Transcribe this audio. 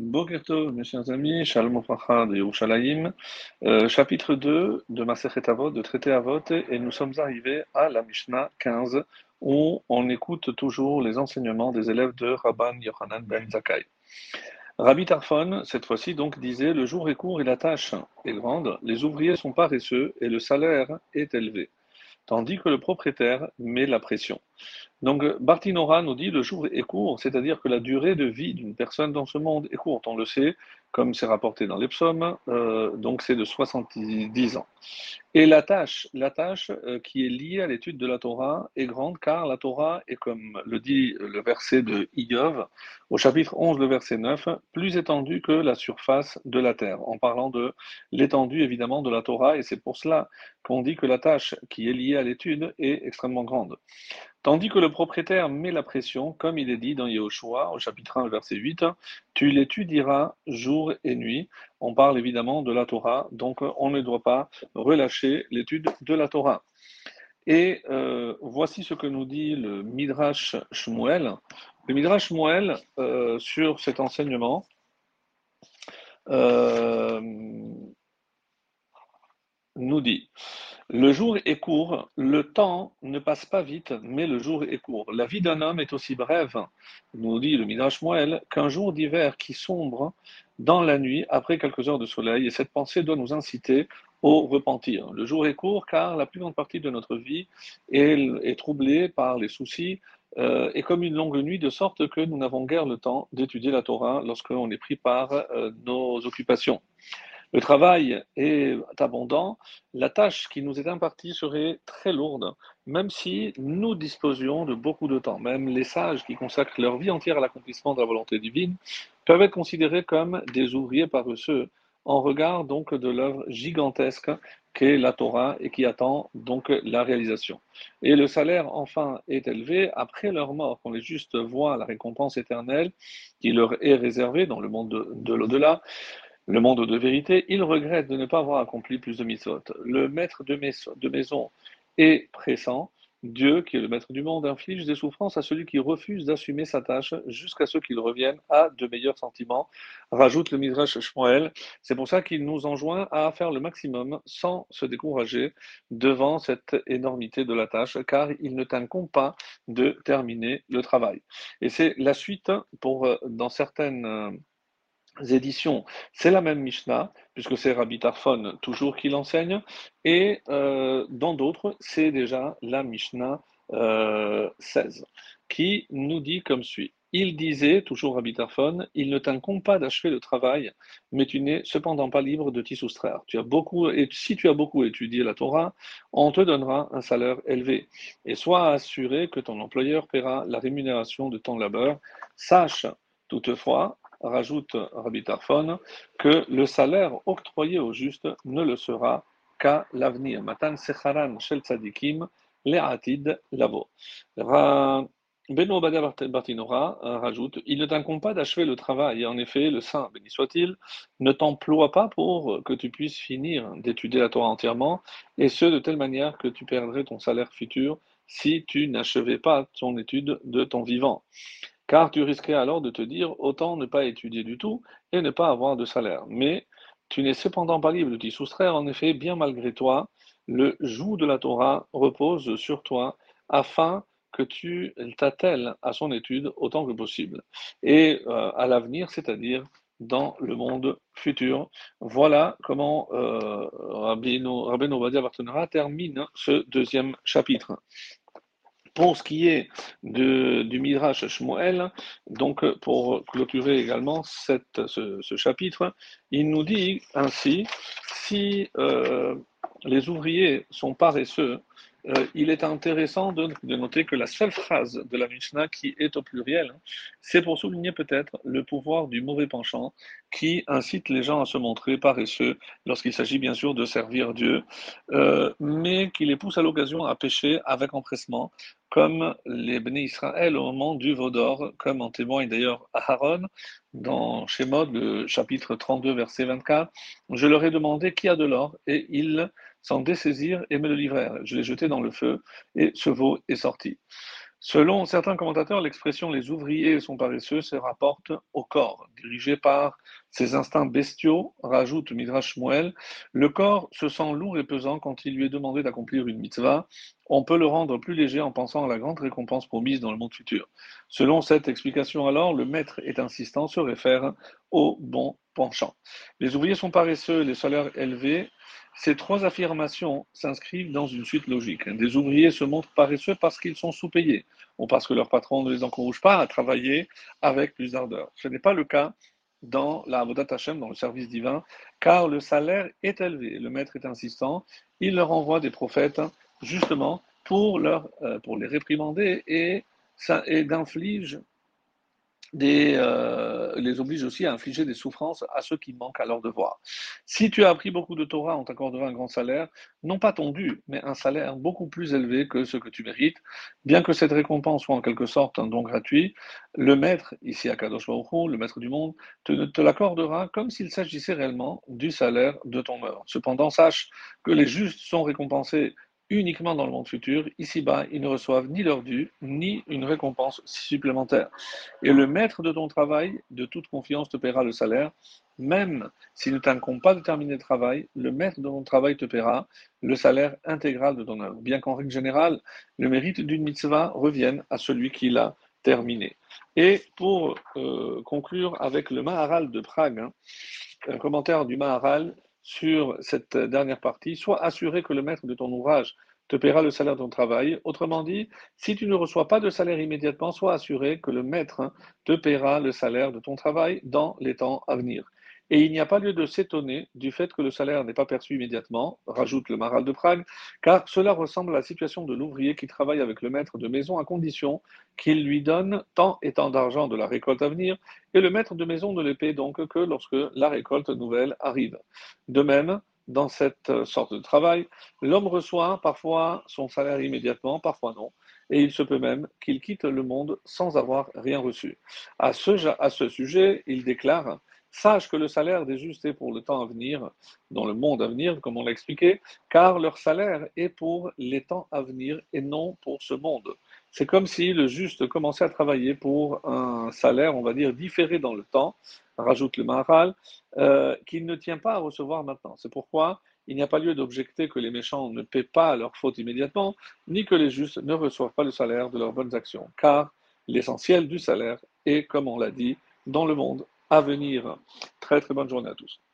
Boker Tov, mes chers amis, Shalom Ofacha de Yerushalayim, chapitre 2 de Masechet Avot, de traité Avot, et nous sommes arrivés à la Mishnah 15, où on écoute toujours les enseignements des élèves de Rabban Yohanan Ben Zakai. Rabbi Tarfon, cette fois-ci donc, disait « Le jour est court et la tâche est grande, les ouvriers sont paresseux et le salaire est élevé, tandis que le propriétaire met la pression. » Donc, Bartenura nous dit le jour est court, c'est-à-dire que la durée de vie d'une personne dans ce monde est courte. On le sait, comme c'est rapporté dans les Psaumes, donc c'est de 70 ans. Et la tâche qui est liée à l'étude de la Torah est grande, car la Torah est, comme le dit le verset de Iov, au chapitre 11, le verset 9, plus étendue que la surface de la terre, en parlant de l'étendue évidemment de la Torah, et c'est pour cela qu'on dit que la tâche qui est liée à l'étude est extrêmement grande. Tandis que le propriétaire met la pression, comme il est dit dans Yéhoshua, au chapitre 1, verset 8, « Tu l'étudieras jour et nuit ». On parle évidemment de la Torah, donc on ne doit pas relâcher l'étude de la Torah. Et voici ce que nous dit le Midrash Shmuel. Le Midrash Moel, sur cet enseignement, nous dit « Le jour est court, le temps ne passe pas vite, mais le jour est court. La vie d'un homme est aussi brève, nous dit le Midrash Moel, qu'un jour d'hiver qui sombre dans la nuit après quelques heures de soleil, et cette pensée doit nous inciter au repentir. Le jour est court car la plus grande partie de notre vie est troublée par les soucis, et comme une longue nuit, de sorte que nous n'avons guère le temps d'étudier la Torah lorsqu'on est pris par nos occupations. Le travail est abondant, la tâche qui nous est impartie serait très lourde, même si nous disposions de beaucoup de temps. Même les sages qui consacrent leur vie entière à l'accomplissement de la volonté divine peuvent être considérés comme des ouvriers paresseux, en regard donc de l'œuvre gigantesque qu'est la Torah et qui attend donc la réalisation. Et le salaire enfin est élevé après leur mort, quand les justes voient la récompense éternelle qui leur est réservée dans le monde de l'au-delà, le monde de vérité, il regrette de ne pas avoir accompli plus de mitzvot. Le maître de maison est pressant. Dieu, qui est le maître du monde, inflige des souffrances à celui qui refuse d'assumer sa tâche jusqu'à ce qu'il revienne à de meilleurs sentiments, rajoute le Midrash Shmuel. C'est pour ça qu'il nous enjoint à faire le maximum sans se décourager devant cette énormité de la tâche, car il ne t'incombe pas de terminer le travail. Et c'est la suite dans certaines éditions. C'est la même Mishnah, puisque c'est Rabbi Tarfon toujours qui l'enseigne, et dans d'autres, c'est déjà la Mishnah 16, qui nous dit comme suit. Il disait, toujours Rabbi Tarfon, « Il ne t'incombe pas d'achever le travail, mais tu n'es cependant pas libre de t'y soustraire. Si tu as beaucoup étudié la Torah, on te donnera un salaire élevé. Et sois assuré que ton employeur paiera la rémunération de ton labeur. Sache toutefois, rajoute Rabbi Tarfon, que le salaire octroyé au juste ne le sera qu'à l'avenir. Matan secharan shel tzadikim le'atid labo. » Béné Ovadia Bartenura rajoute « Il ne t'incombe pas d'achever le travail. En effet, le Saint, béni soit-il, ne t'emploie pas pour que tu puisses finir d'étudier la Torah entièrement, et ce de telle manière que tu perdrais ton salaire futur si tu n'achevais pas ton étude de ton vivant. » Car tu risquerais alors de te dire « autant ne pas étudier du tout et ne pas avoir de salaire ». Mais tu n'es cependant pas libre de t'y soustraire. En effet, bien malgré toi, le joug de la Torah repose sur toi afin que tu t'attelles à son étude autant que possible. Et à l'avenir, c'est-à-dire dans le monde futur. Voilà comment Rabbi Ovadia Bartenura termine ce deuxième chapitre. Pour ce qui est du Midrash Shmuel, donc pour clôturer également ce chapitre, il nous dit ainsi, si les ouvriers sont paresseux, il est intéressant de noter que la seule phrase de la Mishnah qui est au pluriel, c'est pour souligner peut-être le pouvoir du mauvais penchant qui incite les gens à se montrer paresseux lorsqu'il s'agit bien sûr de servir Dieu, mais qui les pousse à l'occasion à pécher avec empressement, comme les Béné Israël au moment du veau d'or, comme en témoigne d'ailleurs Aaron dans Shemot, le chapitre 32, verset 24. « Je leur ai demandé qui a de l'or, et ils s'en dessaisirent et me le livrèrent. Je l'ai jeté dans le feu, et ce veau est sorti. » Selon certains commentateurs, l'expression « les ouvriers sont paresseux » se rapporte au corps, dirigé par ses instincts bestiaux, rajoute Midrash Moel. Le corps se sent lourd et pesant quand il lui est demandé d'accomplir une mitzvah. On peut le rendre plus léger en pensant à la grande récompense promise dans le monde futur. Selon cette explication alors, le maître est insistant, se réfère au bon penchant. Les ouvriers sont paresseux, les salaires élevés. Ces trois affirmations s'inscrivent dans une suite logique. Des ouvriers se montrent paresseux parce qu'ils sont sous-payés, ou parce que leur patron ne les encourage pas à travailler avec plus d'ardeur. Ce n'est pas le cas dans la Avodat Hashem, dans le service divin, car le salaire est élevé. Le maître est insistant, il leur envoie des prophètes, justement, pour les réprimander et d'infliger les oblige aussi à infliger des souffrances à ceux qui manquent à leur devoir. Si tu as appris beaucoup de Torah, on t'accordera un grand salaire, non pas ton dû, mais un salaire beaucoup plus élevé que ce que tu mérites. Bien que cette récompense soit en quelque sorte un don gratuit, le maître, ici à Kadosh Baruch Hu, le maître du monde, te l'accordera comme s'il s'agissait réellement du salaire de ton œuvre. Cependant, sache que les justes sont récompensés uniquement dans le monde futur. Ici-bas, ils ne reçoivent ni leur dû, ni une récompense supplémentaire. Et le maître de ton travail, de toute confiance, te paiera le salaire. Même s'il ne t'incombe pas de terminer le travail, le maître de ton travail te paiera le salaire intégral de ton œuvre. Bien qu'en règle générale, le mérite d'une mitzvah revienne à celui qui l'a terminé. Et pour conclure avec le Maharal de Prague, un commentaire du Maharal, sur cette dernière partie, sois assuré que le maître de ton ouvrage te paiera le salaire de ton travail. Autrement dit, si tu ne reçois pas de salaire immédiatement, sois assuré que le maître te paiera le salaire de ton travail dans les temps à venir. Et il n'y a pas lieu de s'étonner du fait que le salaire n'est pas perçu immédiatement, rajoute le Maharal de Prague, car cela ressemble à la situation de l'ouvrier qui travaille avec le maître de maison à condition qu'il lui donne tant et tant d'argent de la récolte à venir, et le maître de maison ne les paie donc que lorsque la récolte nouvelle arrive. De même, dans cette sorte de travail, l'homme reçoit parfois son salaire immédiatement, parfois non, et il se peut même qu'il quitte le monde sans avoir rien reçu. À ce sujet, il déclare « Sache que le salaire des justes est pour le temps à venir, dans le monde à venir, comme on l'a expliqué, car leur salaire est pour les temps à venir et non pour ce monde. » C'est comme si le juste commençait à travailler pour un salaire, on va dire, différé dans le temps, rajoute le Maharal, qu'il ne tient pas à recevoir maintenant. C'est pourquoi il n'y a pas lieu d'objecter que les méchants ne paient pas leurs fautes immédiatement, ni que les justes ne reçoivent pas le salaire de leurs bonnes actions, car l'essentiel du salaire est, comme on l'a dit, dans le monde à venir. Très bonne journée à tous.